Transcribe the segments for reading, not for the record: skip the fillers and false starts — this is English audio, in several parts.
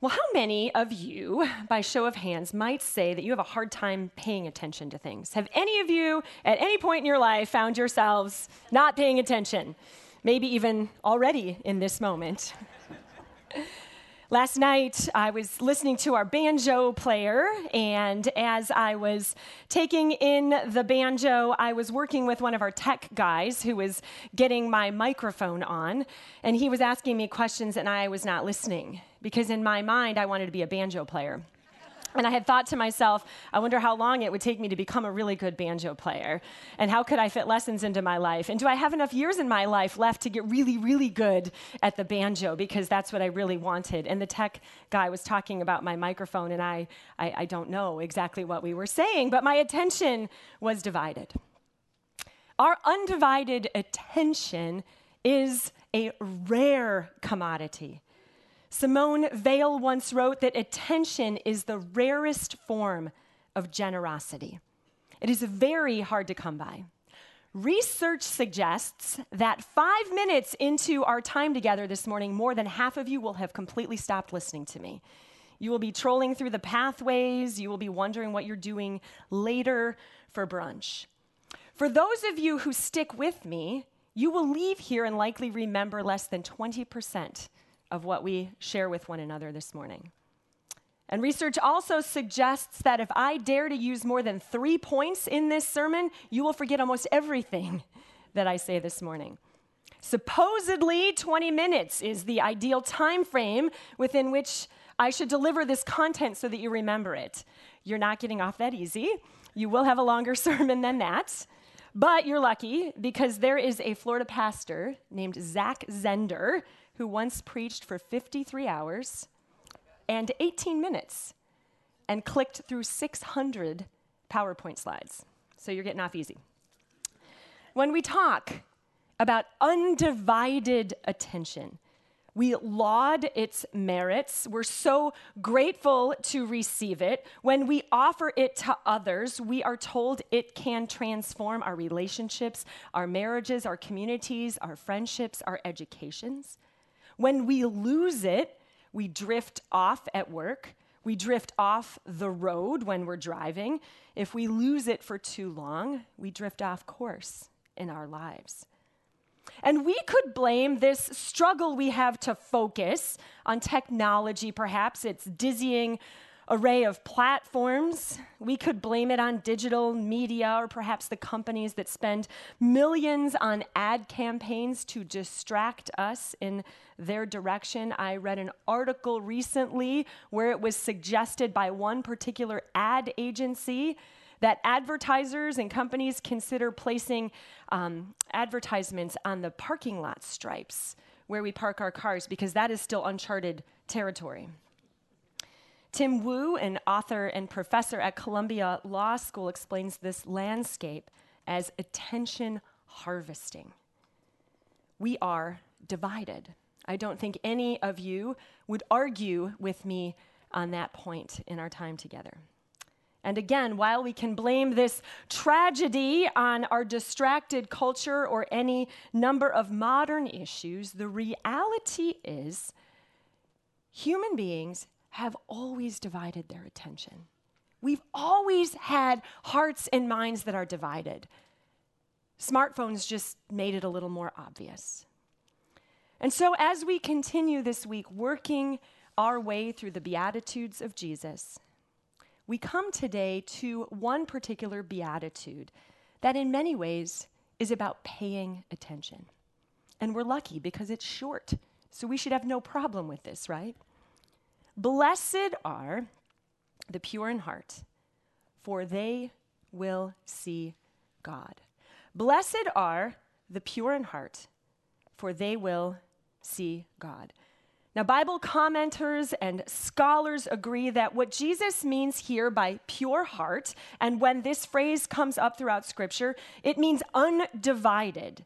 Well, how many of you, by show of hands, might say that you have a hard time paying attention to things? Have any of you, at any point in your life, found yourselves not paying attention? Maybe even already in this moment. Last night, I was listening to our banjo player, and as I was taking in the banjo, I was working with one of our tech guys who was getting my microphone on, and he was asking me questions, and I was not listening. Because in my mind, I wanted to be a banjo player. And I had thought to myself, I wonder how long it would take me to become a really good banjo player. And how could I fit lessons into my life? And do I have enough years in my life left to get really, really good at the banjo? Because that's what I really wanted. And the tech guy was talking about my microphone, and I don't know exactly what we were saying, but my attention was divided. Our undivided attention is a rare commodity. Simone Weil once wrote that attention is the rarest form of generosity. It is very hard to come by. Research suggests that 5 minutes into our time together this morning, more than half of you will have completely stopped listening to me. You will be trolling through the pathways. You will be wondering what you're doing later for brunch. For those of you who stick with me, you will leave here and likely remember less than 20% of what we share with one another this morning. And research also suggests that if I dare to use more than 3 points in this sermon, you will forget almost everything that I say this morning. Supposedly, 20 minutes is the ideal time frame within which I should deliver this content so that you remember it. You're not getting off that easy. You will have a longer sermon than that. But you're lucky because there is a Florida pastor named Zach Zender who once preached for 53 hours and 18 minutes and clicked through 600 PowerPoint slides. So you're getting off easy. When we talk about undivided attention, we laud its merits. We're so grateful to receive it. When we offer it to others, we are told it can transform our relationships, our marriages, our communities, our friendships, our educations. When we lose it, we drift off at work. We drift off the road when we're driving. If we lose it for too long, we drift off course in our lives. And we could blame this struggle we have to focus on technology, perhaps its dizzying array of platforms. We could blame it on digital media or perhaps the companies that spend millions on ad campaigns to distract us in their direction. I read an article recently where it was suggested by one particular ad agency that advertisers and companies consider placing advertisements on the parking lot stripes where we park our cars because that is still uncharted territory. Tim Wu, an author and professor at Columbia Law School, explains this landscape as attention harvesting. We are divided. I don't think any of you would argue with me on that point in our time together. And again, while we can blame this tragedy on our distracted culture or any number of modern issues, the reality is human beings have always divided their attention. We've always had hearts and minds that are divided. Smartphones just made it a little more obvious. And so as we continue this week working our way through the Beatitudes of Jesus, we come today to one particular beatitude that in many ways is about paying attention. And we're lucky because it's short, so we should have no problem with this, right? Blessed are the pure in heart, for they will see God. Blessed are the pure in heart, for they will see God. Now, Bible commenters and scholars agree that what Jesus means here by pure heart, and when this phrase comes up throughout Scripture, it means undivided.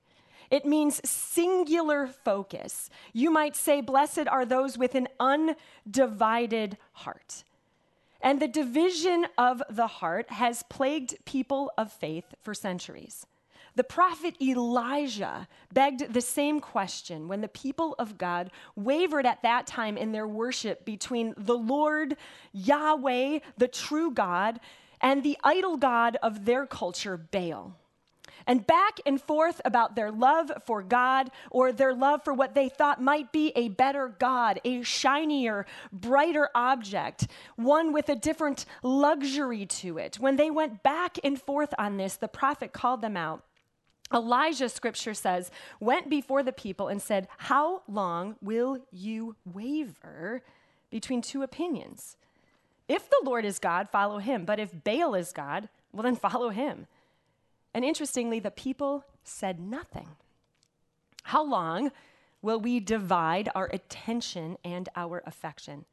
It means singular focus. You might say, blessed are those with an undivided heart. And the division of the heart has plagued people of faith for centuries. The prophet Elijah begged the same question when the people of God wavered at that time in their worship between the Lord, Yahweh, the true God, and the idol god of their culture, Baal. And back and forth about their love for God or their love for what they thought might be a better god, a shinier, brighter object, one with a different luxury to it. When they went back and forth on this, the prophet called them out. Elijah, scripture says, went before the people and said, "How long will you waver between two opinions? If the Lord is God, follow him. But if Baal is God, well then follow him." And interestingly, the people said nothing. How long will we divide our attention and our affection?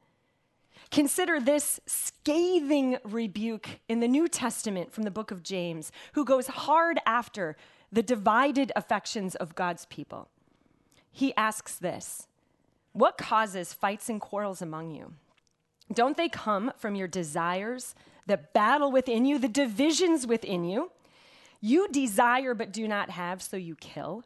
Consider this scathing rebuke in the New Testament from the book of James, who goes hard after the divided affections of God's people. He asks this, "What causes fights and quarrels among you? Don't they come from your desires, the battle within you, the divisions within you? You desire but do not have, so you kill.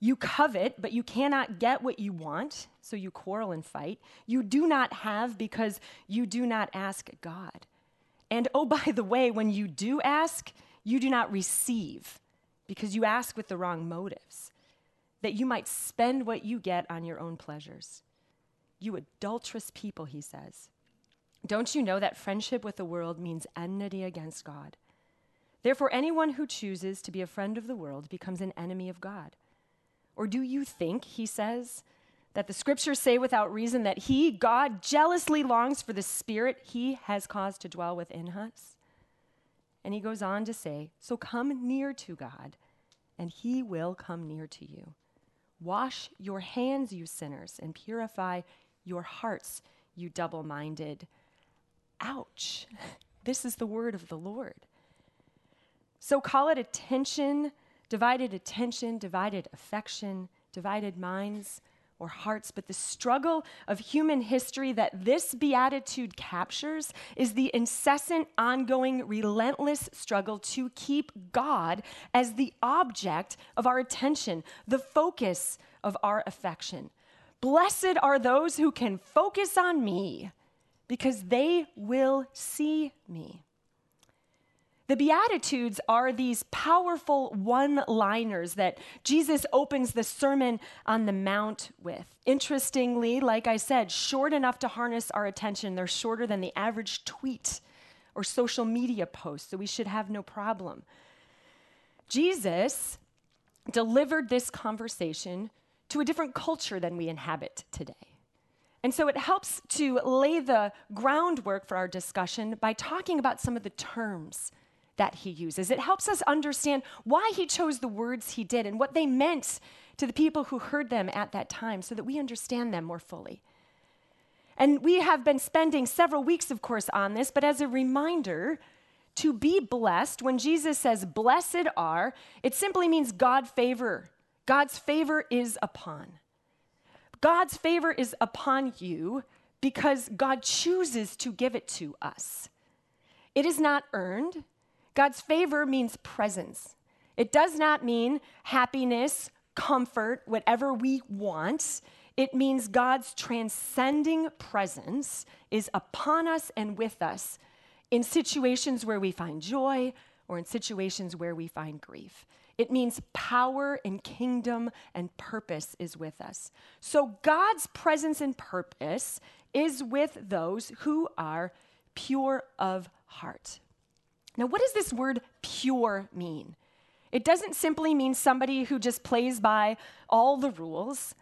You covet, but you cannot get what you want, so you quarrel and fight. You do not have because you do not ask God. And oh, by the way, when you do ask, you do not receive because you ask with the wrong motives, that you might spend what you get on your own pleasures. You adulterous people," he says. "Don't you know that friendship with the world means enmity against God? Therefore, anyone who chooses to be a friend of the world becomes an enemy of God. Or do you think," he says, "that the scriptures say without reason that he, God, jealously longs for the spirit he has caused to dwell within us?" And he goes on to say, "So come near to God, and he will come near to you. Wash your hands, you sinners, and purify your hearts, you double-minded." Ouch. This is the word of the Lord. So call it attention, divided affection, divided minds or hearts. But the struggle of human history that this beatitude captures is the incessant, ongoing, relentless struggle to keep God as the object of our attention, the focus of our affection. Blessed are those who can focus on me because they will see me. The Beatitudes are these powerful one-liners that Jesus opens the Sermon on the Mount with. Interestingly, like I said, short enough to harness our attention. They're shorter than the average tweet or social media post, so we should have no problem. Jesus delivered this conversation to a different culture than we inhabit today. And so it helps to lay the groundwork for our discussion by talking about some of the terms that he uses. It helps us understand why he chose the words he did and what they meant to the people who heard them at that time so that we understand them more fully. And we have been spending several weeks, of course, on this, but as a reminder, to be blessed, when Jesus says, "Blessed are," it simply means God's favor. God's favor is upon. God's favor is upon you because God chooses to give it to us. It is not earned. God's favor means presence. It does not mean happiness, comfort, whatever we want. It means God's transcending presence is upon us and with us in situations where we find joy or in situations where we find grief. It means power and kingdom and purpose is with us. So God's presence and purpose is with those who are pure of heart. Now, what does this word pure mean? It doesn't simply mean somebody who just plays by all the rules.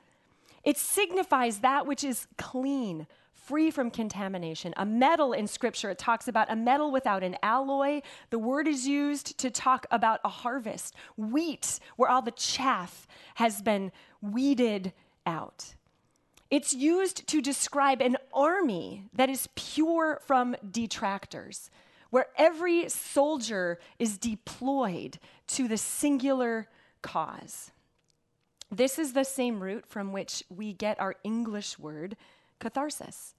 It signifies that which is clean, free from contamination. A metal in scripture, it talks about a metal without an alloy. The word is used to talk about a harvest. Wheat, where all the chaff has been weeded out. It's used to describe an army that is pure from detractors, where every soldier is deployed to the singular cause. This is the same root from which we get our English word catharsis.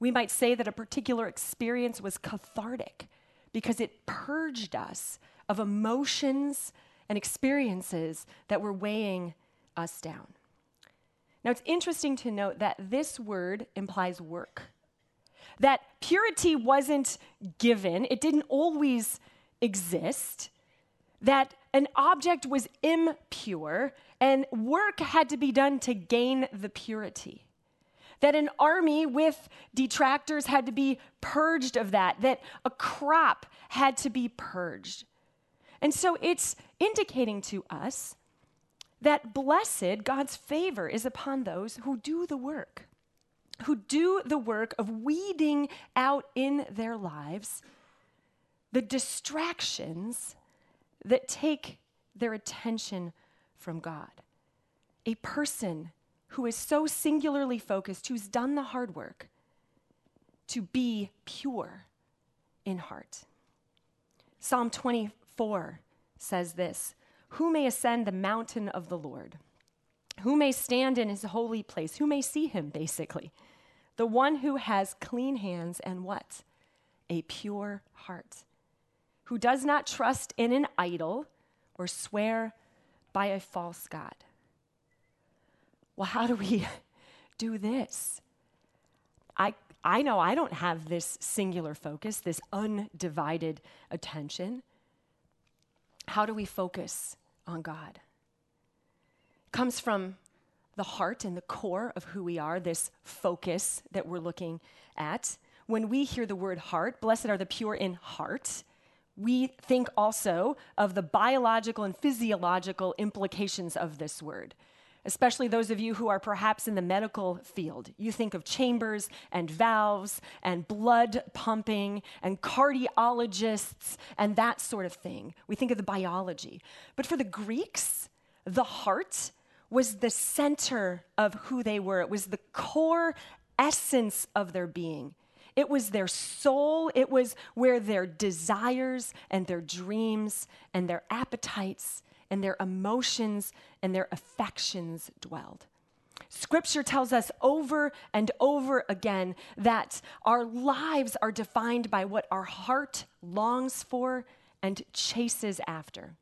We might say that a particular experience was cathartic because it purged us of emotions and experiences that were weighing us down. Now, it's interesting to note that this word implies work, that purity wasn't given, it didn't always exist, that an object was impure, and work had to be done to gain the purity. That an army with detractors had to be purged of that, that a crop had to be purged. And so it's indicating to us that blessed, God's favor is upon those who do the work of weeding out in their lives the distractions that take their attention from God. A person who is so singularly focused, who's done the hard work to be pure in heart. Psalm 24 says this, "Who may ascend the mountain of the Lord? Who may stand in his holy place? Who may see him," basically? "The one who has clean hands and" what? "A pure heart. Who does not trust in an idol or swear by a false god." Well, how do we do this? I know I don't have this singular focus, this undivided attention. How do we focus on God? It comes from the heart and the core of who we are, this focus that we're looking at. When we hear the word heart, blessed are the pure in heart, we think also of the biological and physiological implications of this word, especially those of you who are perhaps in the medical field. You think of chambers and valves and blood pumping and cardiologists and that sort of thing. We think of the biology. But for the Greeks, the heart was the center of who they were. It was the core essence of their being. It was their soul. It was where their desires and their dreams and their appetites and their emotions and their affections dwelled. Scripture tells us over and over again that our lives are defined by what our heart longs for and chases after.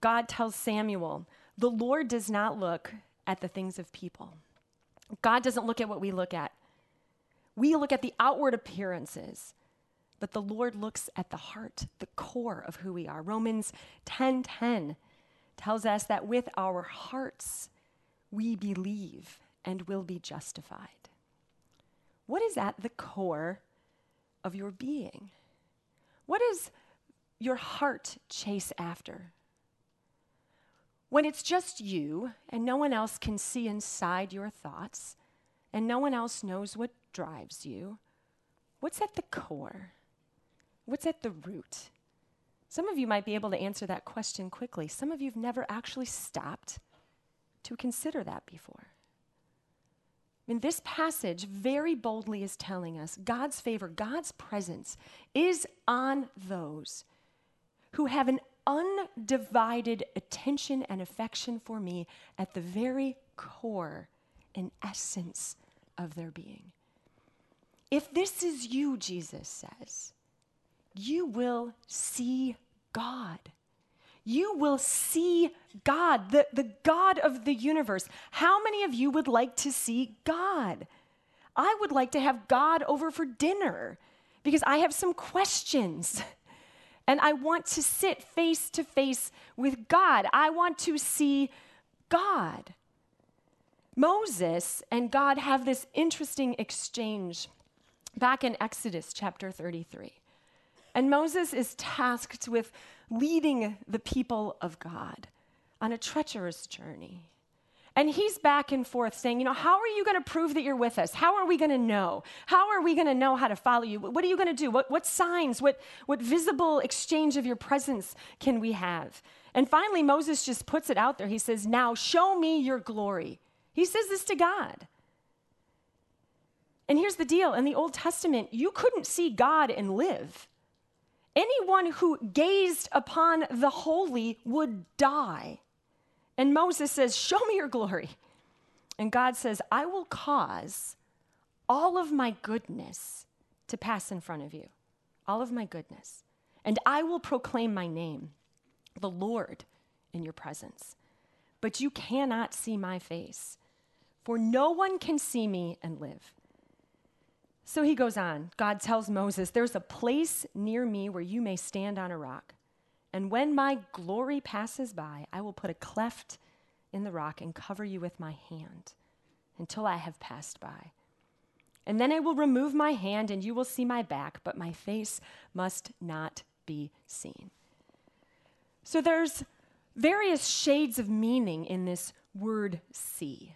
God tells Samuel, "The Lord does not look at the things of people." God doesn't look at what we look at. We look at the outward appearances, but the Lord looks at the heart, the core of who we are. Romans 10:10 tells us that with our hearts, we believe and will be justified. What is at the core of your being? What does your heart chase after? When it's just you and no one else can see inside your thoughts and no one else knows what drives you, what's at the core? What's at the root? Some of you might be able to answer that question quickly. Some of you have never actually stopped to consider that before. I mean, this passage very boldly is telling us God's favor, God's presence is on those who have an undivided attention and affection for me at the very core and essence of their being. If this is you, Jesus says, you will see God. You will see God, the God of the universe. How many of you would like to see God? I would like to have God over for dinner because I have some questions and I want to sit face to face with God. I want to see God. Moses and God have this interesting exchange back in Exodus chapter 33. And Moses is tasked with leading the people of God on a treacherous journey. And he's back and forth saying, you know, how are you going to prove that you're with us? How are we going to know? How are we going to know how to follow you? What are you going to do? What signs, what visible exchange of your presence can we have? And finally, Moses just puts it out there. He says, now show me your glory. He says this to God. And here's the deal. In the Old Testament, you couldn't see God and live. Anyone who gazed upon the holy would die. And Moses says, show me your glory. And God says, I will cause all of my goodness to pass in front of you. All of my goodness. And I will proclaim my name. the Lord in your presence. But you cannot see my face, for no one can see me and live. So he goes on. God tells Moses, there's a place near me where you may stand on a rock. And when my glory passes by, I will put a cleft in the rock and cover you with my hand until I have passed by. And then I will remove my hand and you will see my back, but my face must not be seen. So there's various shades of meaning in this word see.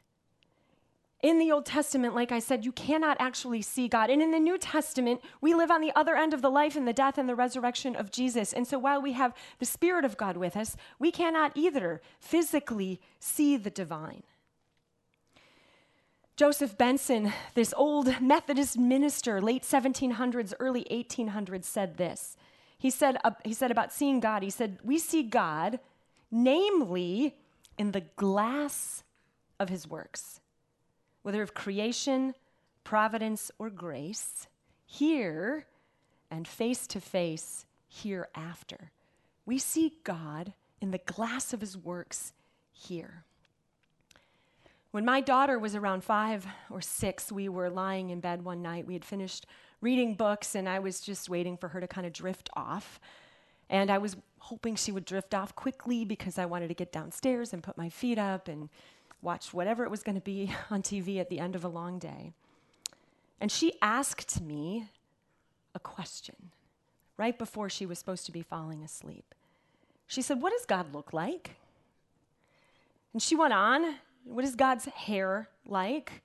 In the Old Testament, like I said, you cannot actually see God. And in the New Testament, we live on the other end of the life and the death and the resurrection of Jesus. And so while we have the Spirit of God with us, we cannot either physically see the divine. Joseph Benson, this old Methodist minister, late 1700s, early 1800s, said this. He said about seeing God, he said, we see God, namely, in the glass of his works. Whether of creation, providence, or grace, here and face to face hereafter. We see God in the glass of his works here. When my daughter was around 5 or 6, we were lying in bed one night. We had finished reading books, and I was just waiting for her to kind of drift off. And I was hoping she would drift off quickly because I wanted to get downstairs and put my feet up and watch whatever it was going to be on TV at the end of a long day. And she asked me a question right before she was supposed to be falling asleep. She said, what does God look like? And she went on, what is God's hair like?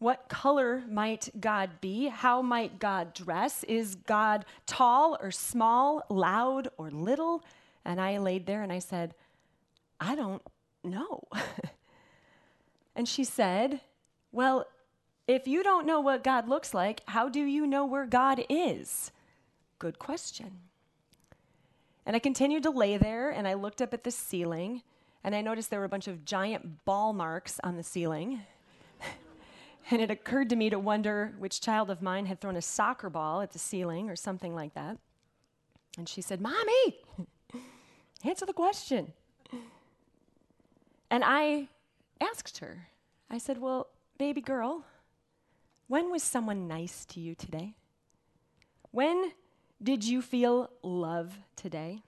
What color might God be? How might God dress? Is God tall or small, loud or little? And I laid there and I said, I don't know. And she said, well, if you don't know what God looks like, how do you know where God is? Good question. And I continued to lay there, and I looked up at the ceiling, and I noticed there were a bunch of giant ball marks on the ceiling. And it occurred to me to wonder which child of mine had thrown a soccer ball at the ceiling or something like that. And she said, Mommy, answer the question. And I asked her, I said, well, baby girl, when was someone nice to you today? When did you feel love today?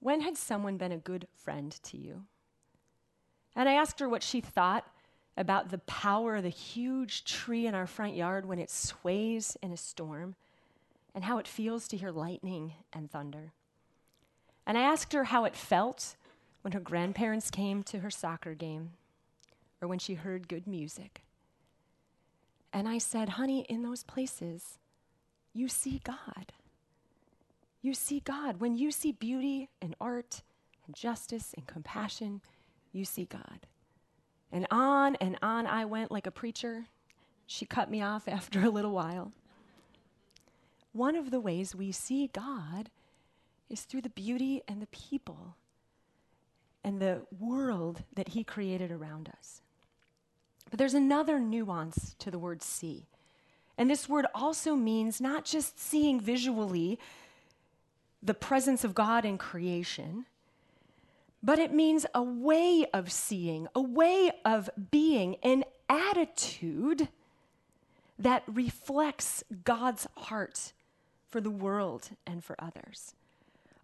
When had someone been a good friend to you? And I asked her what she thought about the power of the huge tree in our front yard when it sways in a storm and how it feels to hear lightning and thunder. And I asked her how it felt when her grandparents came to her soccer game, or when she heard good music. And I said, honey, in those places, you see God. You see God. When you see beauty and art and justice and compassion, you see God. And on I went like a preacher. She cut me off after a little while. One of the ways we see God is through the beauty and the people and the world that he created around us. But there's another nuance to the word see. And this word also means not just seeing visually the presence of God in creation, but it means a way of seeing, a way of being, an attitude that reflects God's heart for the world and for others.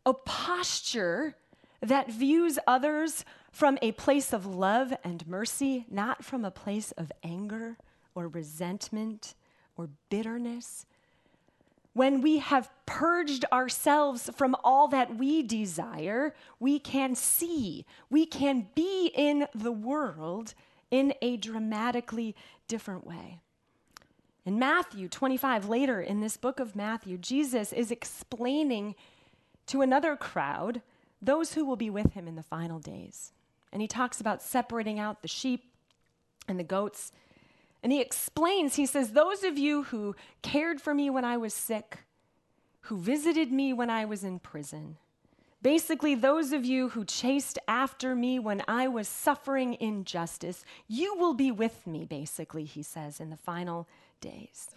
A posture that views others from a place of love and mercy, not from a place of anger or resentment or bitterness. When we have purged ourselves from all that we desire, we can see, we can be in the world in a dramatically different way. In Matthew 25, later in this book of Matthew, Jesus is explaining to another crowd those who will be with him in the final days. And he talks about separating out the sheep and the goats. And he explains, he says, those of you who cared for me when I was sick, who visited me when I was in prison, basically those of you who chased after me when I was suffering injustice, you will be with me, basically, he says, in the final days.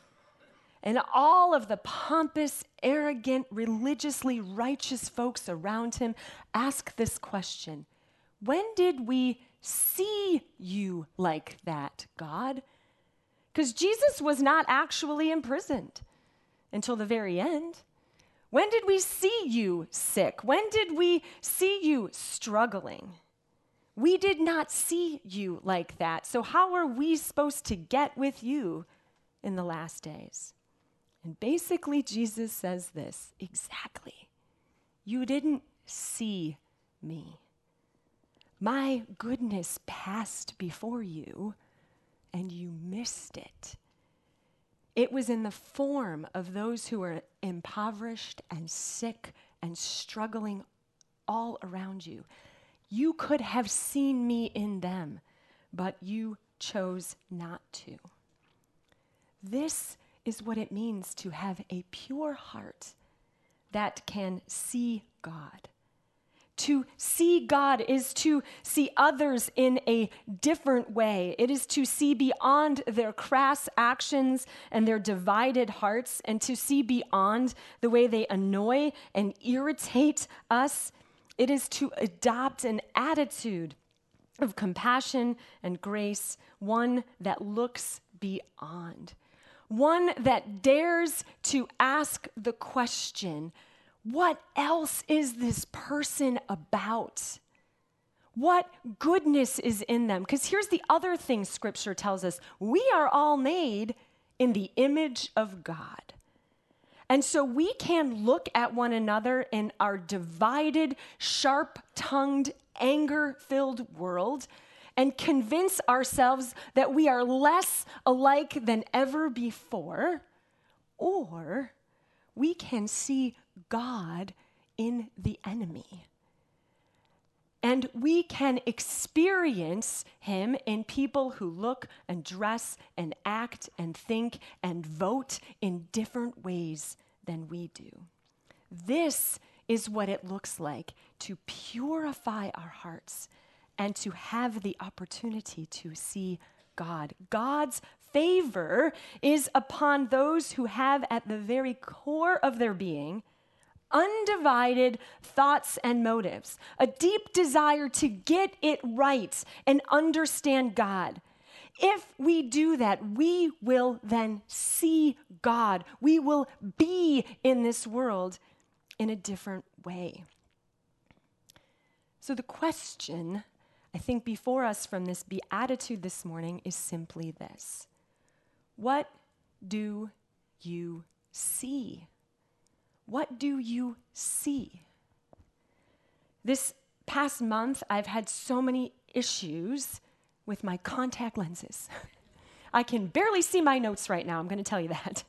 And all of the pompous, arrogant, religiously righteous folks around him ask this question: when did we see you like that, God? Because Jesus was not actually imprisoned until the very end. When did we see you sick? When did we see you struggling? We did not see you like that. So how are we supposed to get with you in the last days? And basically, Jesus says this, exactly. You didn't see me. My goodness passed before you, and you missed it. It was in the form of those who were impoverished and sick and struggling all around you. You could have seen me in them, but you chose not to. This is what it means to have a pure heart that can see God. To see God is to see others in a different way. It is to see beyond their crass actions and their divided hearts, and to see beyond the way they annoy and irritate us. It is to adopt an attitude of compassion and grace, one that looks beyond, one that dares to ask the question, what else is this person about? What goodness is in them? Because here's the other thing Scripture tells us. We are all made in the image of God. And so we can look at one another in our divided, sharp-tongued, anger-filled world and convince ourselves that we are less alike than ever before, or we can see God in the enemy. And we can experience him in people who look and dress and act and think and vote in different ways than we do. This is what it looks like to purify our hearts and to have the opportunity to see God. God's favor is upon those who have at the very core of their being undivided thoughts and motives, a deep desire to get it right and understand God. If we do that, we will then see God. We will be in this world in a different way. So the question, I think, before us from this Beatitude this morning is simply this: what do you see? What do you see? This past month, I've had so many issues with my contact lenses. I can barely see my notes right now, I'm going to tell you that.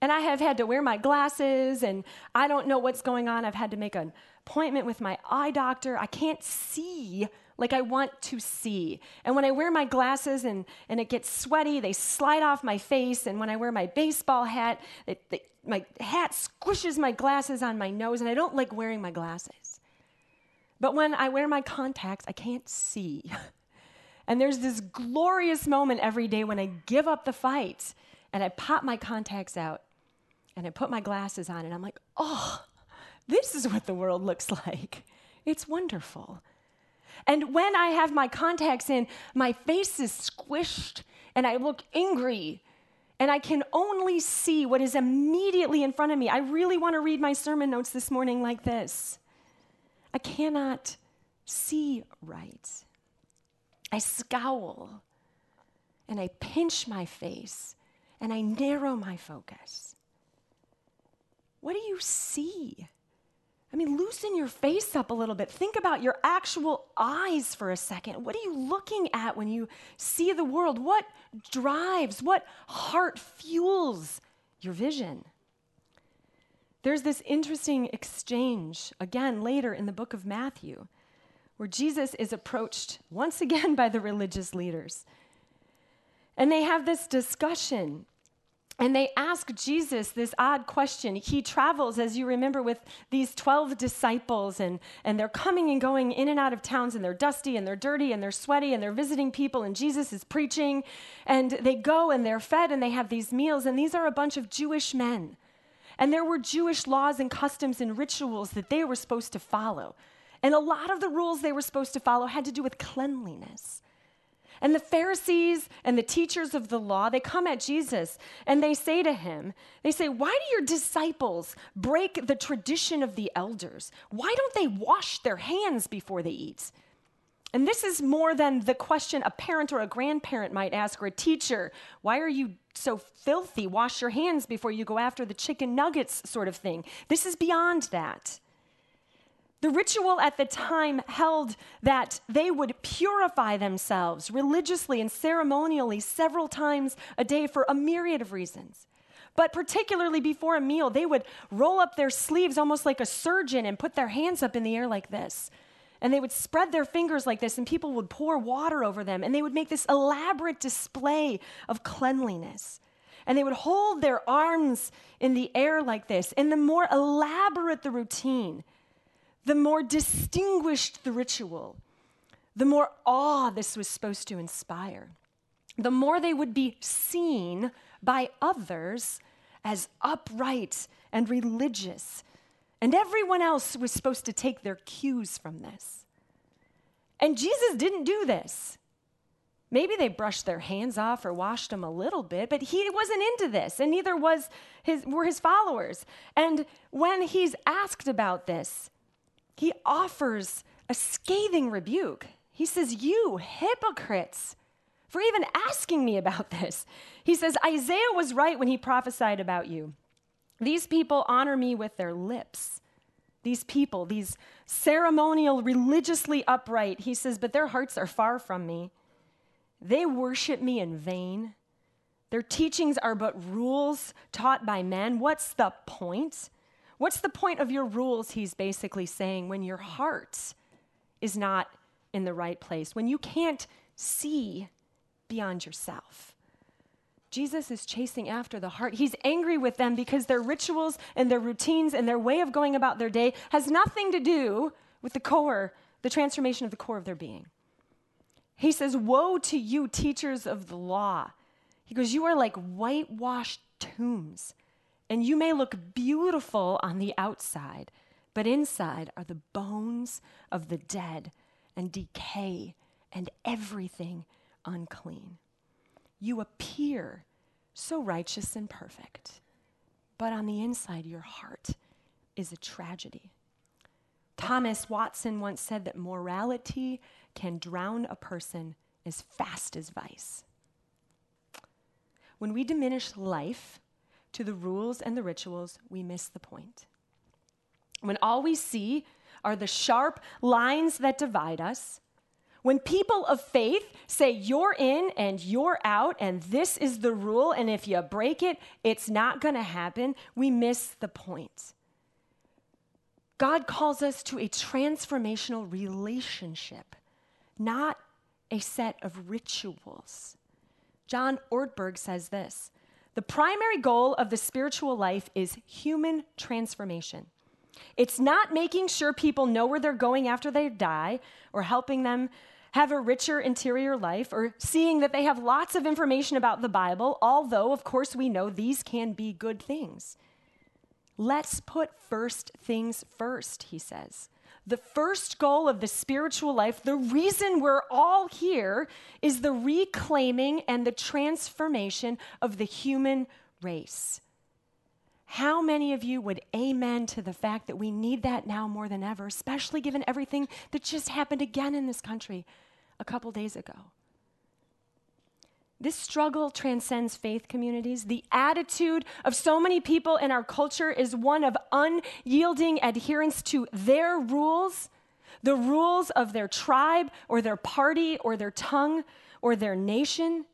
And I have had to wear my glasses, and I don't know what's going on. I've had to make an appointment with my eye doctor. I can't see like I want to see. And when I wear my glasses and it gets sweaty, they slide off my face. And when I wear my baseball hat, my hat squishes my glasses on my nose, and I don't like wearing my glasses. But when I wear my contacts, I can't see. And there's this glorious moment every day when I give up the fight and I pop my contacts out and I put my glasses on, and I'm like, oh, this is what the world looks like. It's wonderful. And when I have my contacts in, my face is squished and I look angry and I can only see what is immediately in front of me. I really want to read my sermon notes this morning like this. I cannot see right. I scowl and I pinch my face and I narrow my focus. What do you see? I mean, loosen your face up a little bit. Think about your actual eyes for a second. What are you looking at when you see the world? What drives, what heart fuels your vision? There's this interesting exchange, again, later in the book of Matthew, where Jesus is approached once again by the religious leaders. And they have this discussion And they ask Jesus this odd question. He travels, as you remember, with these 12 disciples, and they're coming and going in and out of towns, and they're dusty, and they're dirty, and they're sweaty, and they're visiting people, and Jesus is preaching, and they go, and they're fed, and they have these meals, and these are a bunch of Jewish men. And there were Jewish laws and customs and rituals that they were supposed to follow. And a lot of the rules they were supposed to follow had to do with cleanliness. And the Pharisees and the teachers of the law, they come at Jesus and they say to him, they say, why do your disciples break the tradition of the elders? Why don't they wash their hands before they eat? And this is more than the question a parent or a grandparent might ask, or a teacher. Why are you so filthy? Wash your hands before you go after the chicken nuggets sort of thing. This is beyond that. The ritual at the time held that they would purify themselves religiously and ceremonially several times a day for a myriad of reasons. But particularly before a meal, they would roll up their sleeves almost like a surgeon and put their hands up in the air like this. And they would spread their fingers like this, and people would pour water over them, and they would make this elaborate display of cleanliness. And they would hold their arms in the air like this. And the more elaborate the routine, the more distinguished the ritual, the more awe this was supposed to inspire, the more they would be seen by others as upright and religious. And everyone else was supposed to take their cues from this. And Jesus didn't do this. Maybe they brushed their hands off or washed them a little bit, but he wasn't into this, and neither were his followers. And when he's asked about this, he offers a scathing rebuke. He says, you hypocrites, for even asking me about this. He says, Isaiah was right when he prophesied about you. These people honor me with their lips. These people, these ceremonial, religiously upright, he says, but their hearts are far from me. They worship me in vain. Their teachings are but rules taught by men. What's the point? What's the point of your rules, he's basically saying, when your heart is not in the right place, when you can't see beyond yourself? Jesus is chasing after the heart. He's angry with them because their rituals and their routines and their way of going about their day has nothing to do with the core, the transformation of the core of their being. He says, woe to you, teachers of the law. He goes, you are like whitewashed tombs. And you may look beautiful on the outside, but inside are the bones of the dead and decay and everything unclean. You appear so righteous and perfect, but on the inside, your heart is a tragedy. Thomas Watson once said that morality can drown a person as fast as vice. When we diminish life to the rules and the rituals, we miss the point. When all we see are the sharp lines that divide us, when people of faith say you're in and you're out and this is the rule and if you break it, it's not going to happen, we miss the point. God calls us to a transformational relationship, not a set of rituals. John Ortberg says this, the primary goal of the spiritual life is human transformation. It's not making sure people know where they're going after they die, or helping them have a richer interior life, or seeing that they have lots of information about the Bible, although, of course, we know these can be good things. Let's put first things first, he says. The first goal of the spiritual life, the reason we're all here, is the reclaiming and the transformation of the human race. How many of you would amen to the fact that we need that now more than ever, especially given everything that just happened again in this country a couple days ago? This struggle transcends faith communities. The attitude of so many people in our culture is one of unyielding adherence to their rules, the rules of their tribe or their party or their tongue or their nation.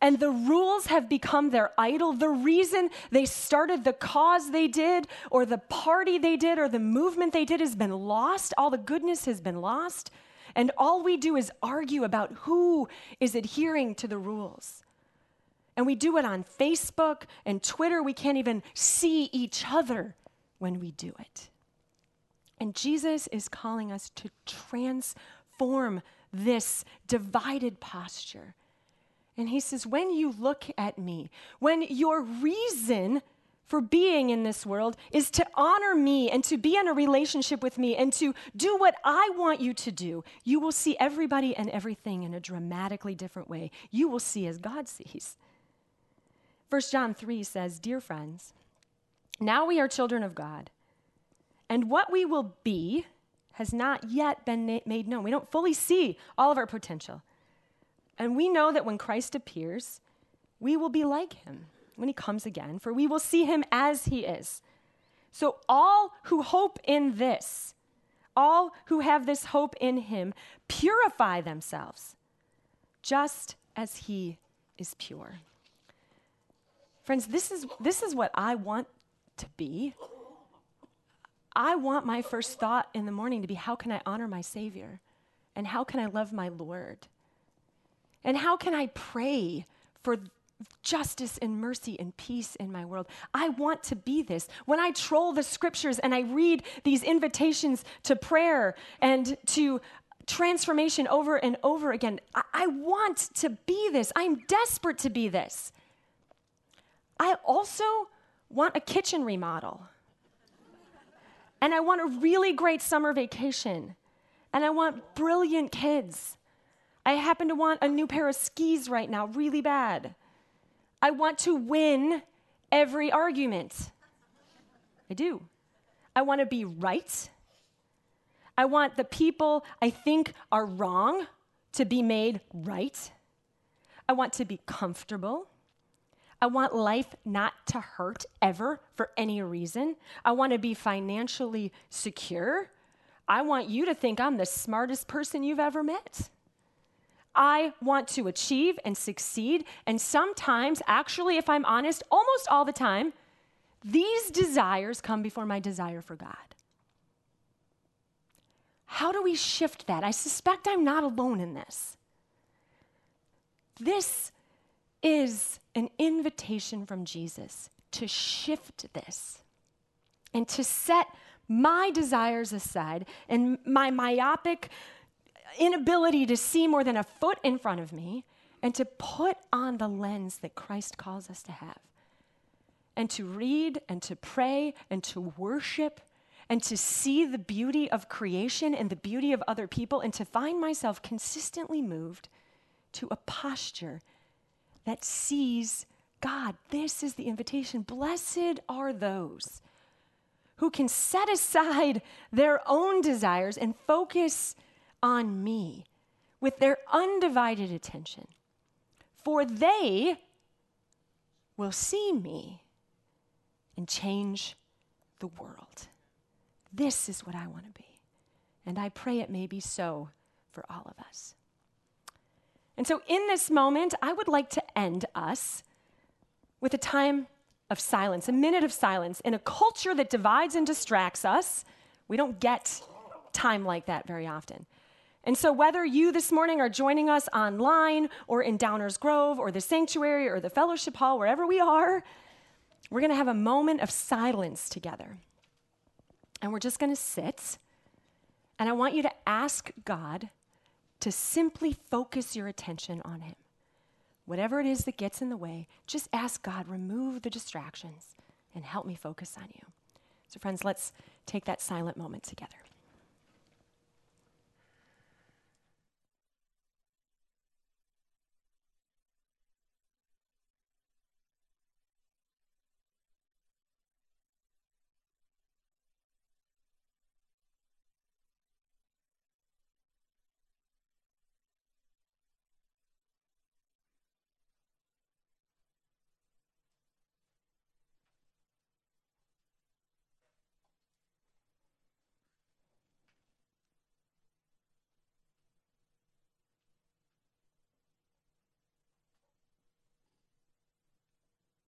And the rules have become their idol. The reason they started the cause they did or the party they did or the movement they did has been lost. All the goodness has been lost. And all we do is argue about who is adhering to the rules. And we do it on Facebook and Twitter. We can't even see each other when we do it. And Jesus is calling us to transform this divided posture. And he says, when you look at me, when your reason for being in this world is to honor me and to be in a relationship with me and to do what I want you to do, you will see everybody and everything in a dramatically different way. You will see as God sees. 1 John 3 says, "Dear friends, now we are children of God, and what we will be has not yet been made known." We don't fully see all of our potential. And we know that when Christ appears, we will be like him when he comes again, for we will see him as he is. So all who hope in this, all who have this hope in him, purify themselves just as he is pure. Friends, this is what I want to be. I want my first thought in the morning to be, how can I honor my Savior? And how can I love my Lord? And how can I pray for justice and mercy and peace in my world? I want to be this. When I troll the scriptures and I read these invitations to prayer and to transformation over and over again, I want to be this. I'm desperate to be this. I also want a kitchen remodel. And I want a really great summer vacation. And I want brilliant kids. I happen to want a new pair of skis right now, really bad. I want to win every argument. I do. I want to be right. I want the people I think are wrong to be made right. I want to be comfortable. I want life not to hurt ever for any reason. I want to be financially secure. I want you to think I'm the smartest person you've ever met. I want to achieve and succeed, and sometimes, actually, if I'm honest, almost all the time, these desires come before my desire for God. How do we shift that? I suspect I'm not alone in this. This is an invitation from Jesus to shift this and to set my desires aside and my myopic inability to see more than a foot in front of me and to put on the lens that Christ calls us to have and to read and to pray and to worship and to see the beauty of creation and the beauty of other people and to find myself consistently moved to a posture that sees God. This is the invitation. Blessed are those who can set aside their own desires and focus on me with their undivided attention, for they will see me and change the world. This is what I want to be, and I pray it may be so for all of us. And so in this moment, I would like to end us with a time of silence, a minute of silence. In a culture that divides and distracts us, we don't get time like that very often. And so whether you this morning are joining us online or in Downers Grove or the sanctuary or the fellowship hall, wherever we are, we're going to have a moment of silence together. And we're just going to sit. And I want you to ask God to simply focus your attention on him. Whatever it is that gets in the way, just ask God, remove the distractions and help me focus on you. So friends, let's take that silent moment together.